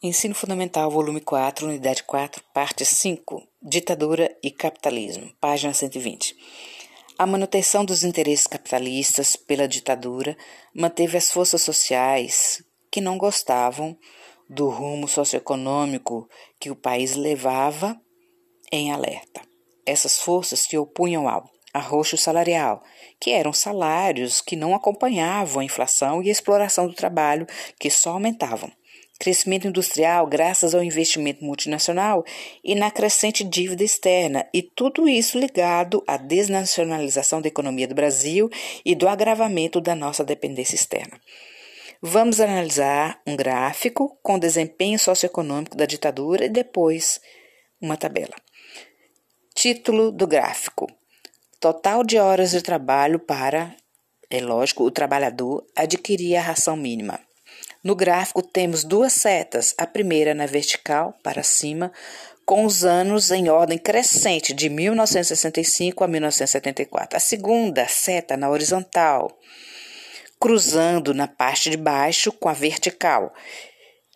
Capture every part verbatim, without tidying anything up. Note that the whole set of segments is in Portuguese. Ensino Fundamental, volume quatro, unidade quatro, parte cinco, Ditadura e Capitalismo, página cento e vinte. A manutenção dos interesses capitalistas pela ditadura manteve as forças sociais que não gostavam do rumo socioeconômico que o país levava em alerta. Essas forças se opunham ao arrocho salarial, que eram salários que não acompanhavam a inflação e a exploração do trabalho, que só aumentavam. Crescimento industrial graças ao investimento multinacional e na crescente dívida externa, e tudo isso ligado à desnacionalização da economia do Brasil e do agravamento da nossa dependência externa. Vamos analisar um gráfico com desempenho socioeconômico da ditadura e depois uma tabela. Título do gráfico: total de horas de trabalho para, é lógico, o trabalhador adquirir a ração mínima. No gráfico temos duas setas, a primeira na vertical, para cima, com os anos em ordem crescente de mil novecentos e sessenta e cinco a mil novecentos e setenta e quatro. A segunda seta na horizontal, cruzando na parte de baixo com a vertical,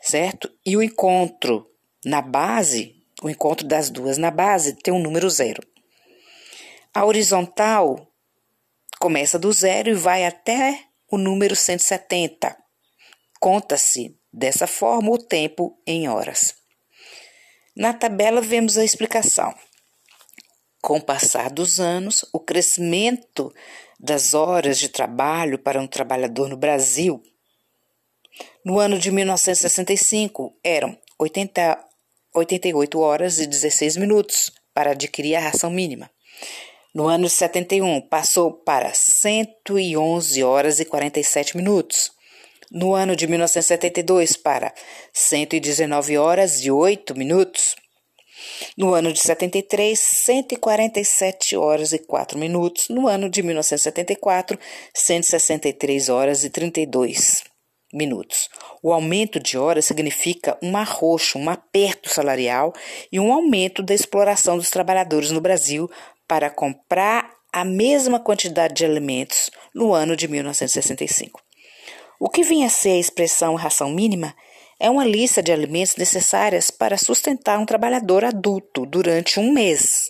certo? E o encontro na base, o encontro das duas na base tem um número zero. A horizontal começa do zero e vai até o número cento e setenta. Conta-se, dessa forma, o tempo em horas. Na tabela vemos a explicação. Com o passar dos anos, o crescimento das horas de trabalho para um trabalhador no Brasil, no ano de mil novecentos e sessenta e cinco, eram oitenta, oitenta e oito horas e dezesseis minutos para adquirir a ração mínima. No ano de setenta e um, passou para cento e onze horas e quarenta e sete minutos. No ano de mil novecentos e setenta e dois, para cento e dezenove horas e oito minutos. No ano de setenta e três, cento e quarenta e sete horas e quatro minutos. No ano de mil novecentos e setenta e quatro, cento e sessenta e três horas e trinta e dois minutos. O aumento de horas significa um arroxo, um aperto salarial e um aumento da exploração dos trabalhadores no Brasil para comprar a mesma quantidade de alimentos no ano de mil novecentos e sessenta e cinco. O que vinha a ser a expressão ração mínima é uma lista de alimentos necessárias para sustentar um trabalhador adulto durante um mês.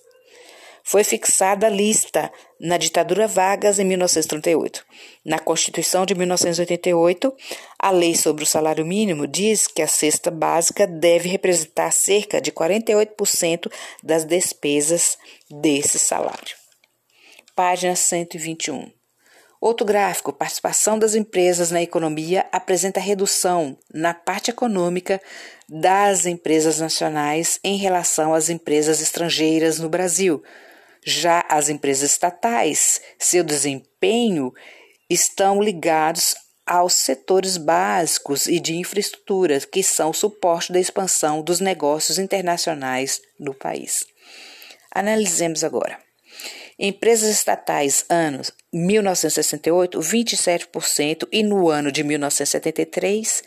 Foi fixada a lista na ditadura Vargas em mil novecentos e trinta e oito. Na Constituição de mil novecentos e oitenta e oito, a lei sobre o salário mínimo diz que a cesta básica deve representar cerca de quarenta e oito por cento das despesas desse salário. Página cento e vinte e um. Outro gráfico, participação das empresas na economia, apresenta redução na parte econômica das empresas nacionais em relação às empresas estrangeiras no Brasil. Já as empresas estatais, seu desempenho estão ligados aos setores básicos e de infraestrutura, que são o suporte da expansão dos negócios internacionais no país. Analisemos agora. Empresas estatais, anos mil novecentos e sessenta e oito, vinte e sete por cento, e no ano de mil novecentos e setenta e três,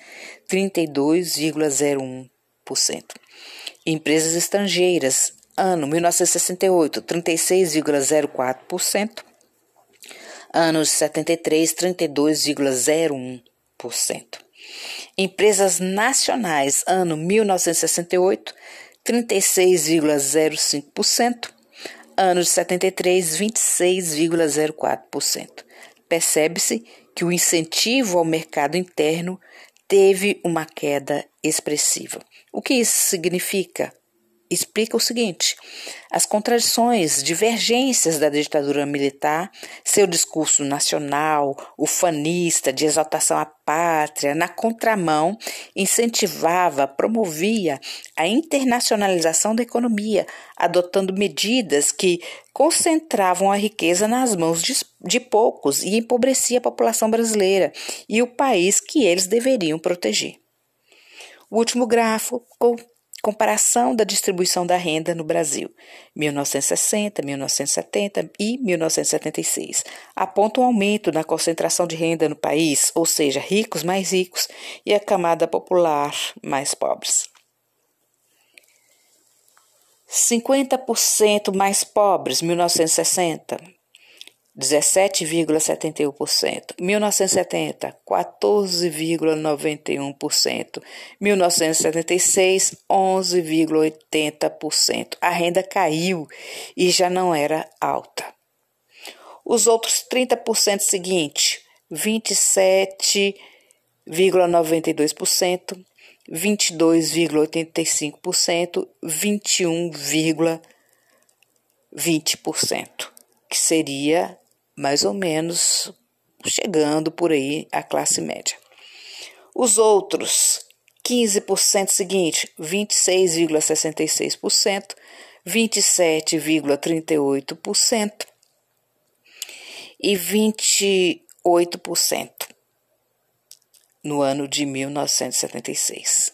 trinta e dois vírgula zero um por cento. Empresas estrangeiras, ano mil novecentos e sessenta e oito, trinta e seis vírgula zero quatro por cento, ano de setenta e três, trinta e dois vírgula zero um por cento. Empresas nacionais, ano mil novecentos e sessenta e oito, trinta e seis vírgula zero cinco por cento. Ano de setenta e três, vinte e seis vírgula zero quatro por cento. Percebe-se que o incentivo ao mercado interno teve uma queda expressiva. O que isso significa? Explica o seguinte: as contradições, divergências da ditadura militar, seu discurso nacional, ufanista, de exaltação à pátria, na contramão, incentivava, promovia a internacionalização da economia, adotando medidas que concentravam a riqueza nas mãos de, de poucos e empobrecia a população brasileira e o país que eles deveriam proteger. O último gráfico: comparação da distribuição da renda no Brasil, mil novecentos e sessenta, mil novecentos e setenta e mil novecentos e setenta e seis, aponta um aumento na concentração de renda no país, ou seja, ricos mais ricos e a camada popular mais pobres. cinquenta por cento mais pobres, mil novecentos e sessenta, dezessete vírgula setenta e um por cento, mil novecentos e setenta, quatorze vírgula noventa e um por cento, mil novecentos e setenta e seis, onze vírgula oitenta por cento. A renda caiu e já não era alta. Os outros trinta por cento seguintes, vinte e sete vírgula noventa e dois por cento, vinte e dois vírgula oitenta e cinco por cento, vinte e um vírgula vinte por cento, que seria mais ou menos chegando por aí à classe média. Os outros quinze por cento seguinte, vinte e seis vírgula sessenta e seis por cento, vinte e sete vírgula trinta e oito por cento e vinte e oito por cento no ano de mil novecentos e setenta e seis.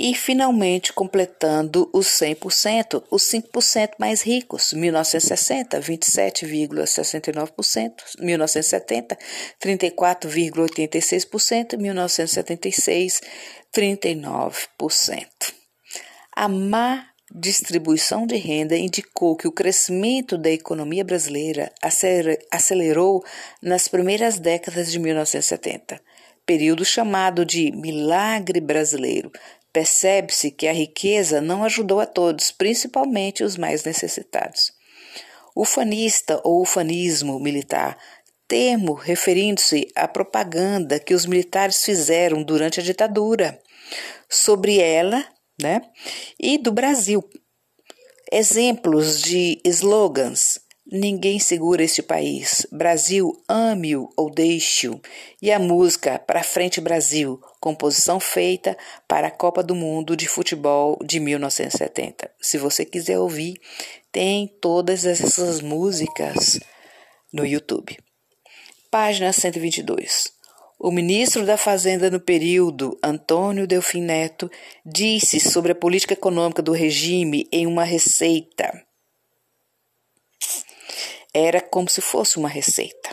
E, finalmente, completando os cem por cento, os cinco por cento mais ricos, mil novecentos e sessenta, vinte e sete vírgula sessenta e nove por cento, mil novecentos e setenta, trinta e quatro vírgula oitenta e seis por cento, mil novecentos e setenta e seis, trinta e nove por cento. A má distribuição de renda indicou que o crescimento da economia brasileira acelerou nas primeiras décadas de mil novecentos e setenta, período chamado de milagre brasileiro. Percebe-se que a riqueza não ajudou a todos, principalmente os mais necessitados. Ufanista ou ufanismo militar, termo referindo-se à propaganda que os militares fizeram durante a ditadura, sobre ela, né, e do Brasil. Exemplos de slogans: ninguém segura este país, Brasil, ame-o ou deixe-o. E a música Para Frente Brasil, composição feita para a Copa do Mundo de Futebol de mil novecentos e setenta. Se você quiser ouvir, tem todas essas músicas no YouTube. Página cento e vinte e dois. O ministro da Fazenda no período, Antônio Delfim Neto, disse sobre a política econômica do regime em uma receita. Era como se fosse uma receita.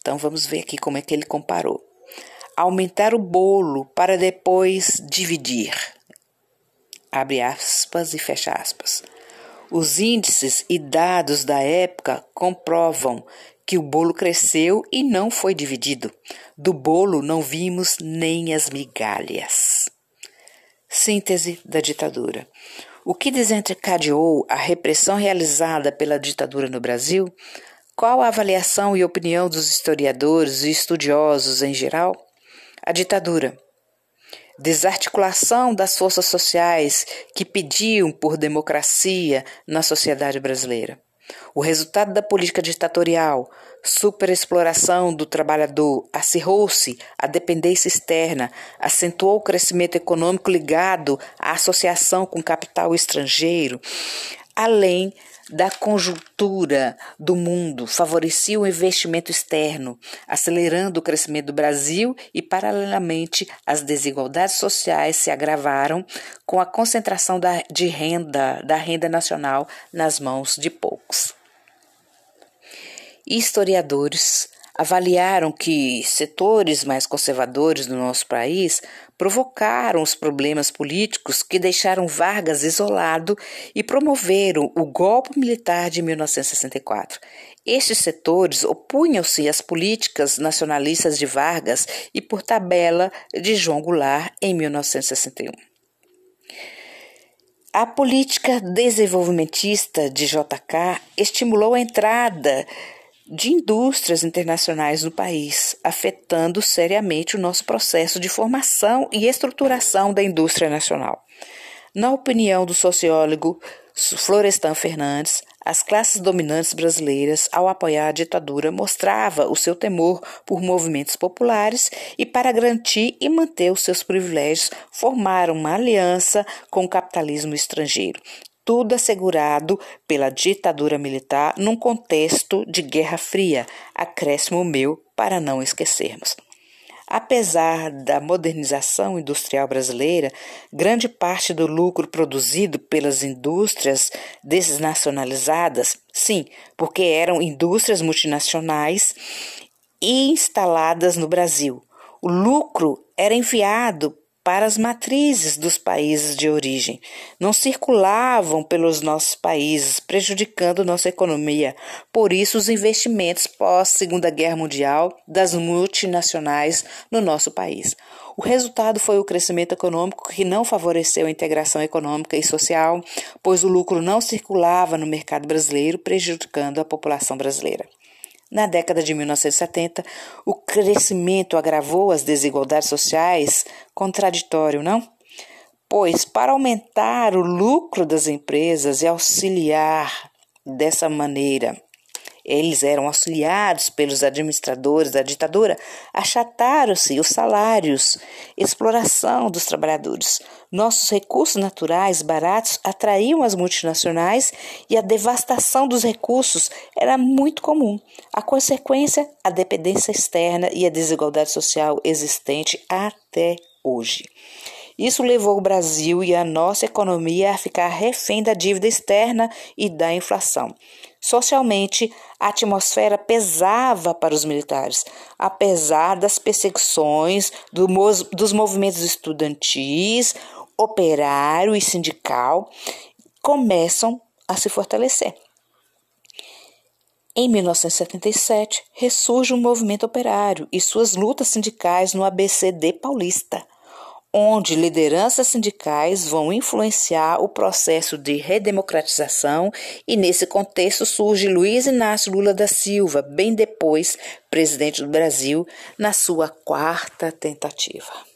Então, vamos ver aqui como é que ele comparou. Aumentar o bolo para depois dividir. Abre aspas e fecha aspas. Os índices e dados da época comprovam que o bolo cresceu e não foi dividido. Do bolo não vimos nem as migalhas. Síntese da ditadura. O que desencadeou a repressão realizada pela ditadura no Brasil? Qual a avaliação e opinião dos historiadores e estudiosos em geral? A ditadura. Desarticulação das forças sociais que pediam por democracia na sociedade brasileira. O resultado da política ditatorial, superexploração do trabalhador, acirrou-se a dependência externa, acentuou o crescimento econômico ligado à associação com capital estrangeiro, além da conjuntura do mundo, favorecia o investimento externo, acelerando o crescimento do Brasil e, paralelamente, as desigualdades sociais se agravaram com a concentração da, de renda, da renda nacional nas mãos de poucos. Historiadores avaliaram que setores mais conservadores do nosso país provocaram os problemas políticos que deixaram Vargas isolado e promoveram o golpe militar de mil novecentos e sessenta e quatro. Estes setores opunham-se às políticas nacionalistas de Vargas e, por tabela, de João Goulart em mil novecentos e sessenta e um. A política desenvolvimentista de J K estimulou a entrada de indústrias internacionais no país, afetando seriamente o nosso processo de formação e estruturação da indústria nacional. Na opinião do sociólogo Florestan Fernandes, as classes dominantes brasileiras, ao apoiar a ditadura, mostrava o seu temor por movimentos populares e, para garantir e manter os seus privilégios, formaram uma aliança com o capitalismo estrangeiro. Tudo assegurado pela ditadura militar num contexto de Guerra Fria, acréscimo meu para não esquecermos. Apesar da modernização industrial brasileira, grande parte do lucro produzido pelas indústrias desnacionalizadas, sim, porque eram indústrias multinacionais instaladas no Brasil, o lucro era enviado para as matrizes dos países de origem, não circulavam pelos nossos países, prejudicando nossa economia. Por isso, os investimentos pós-Segunda Guerra Mundial das multinacionais no nosso país. O resultado foi o crescimento econômico que não favoreceu a integração econômica e social, pois o lucro não circulava no mercado brasileiro, prejudicando a população brasileira. Na década de mil novecentos e setenta, o crescimento agravou as desigualdades sociais, contraditório, não? Pois, para aumentar o lucro das empresas e auxiliar dessa maneira, eles eram auxiliados pelos administradores da ditadura, achataram-se os salários, exploração dos trabalhadores. Nossos recursos naturais baratos atraíam as multinacionais e a devastação dos recursos era muito comum. A consequência, a dependência externa e a desigualdade social existente até hoje. Isso levou o Brasil e a nossa economia a ficar refém da dívida externa e da inflação. Socialmente, a atmosfera pesava para os militares, apesar das perseguições do mos, dos movimentos estudantis, operário e sindical, começam a se fortalecer. Em mil novecentos e setenta e sete, ressurge o movimento operário e suas lutas sindicais no A B C D Paulista, onde lideranças sindicais vão influenciar o processo de redemocratização e, nesse contexto, surge Luiz Inácio Lula da Silva, bem depois presidente do Brasil, na sua quarta tentativa.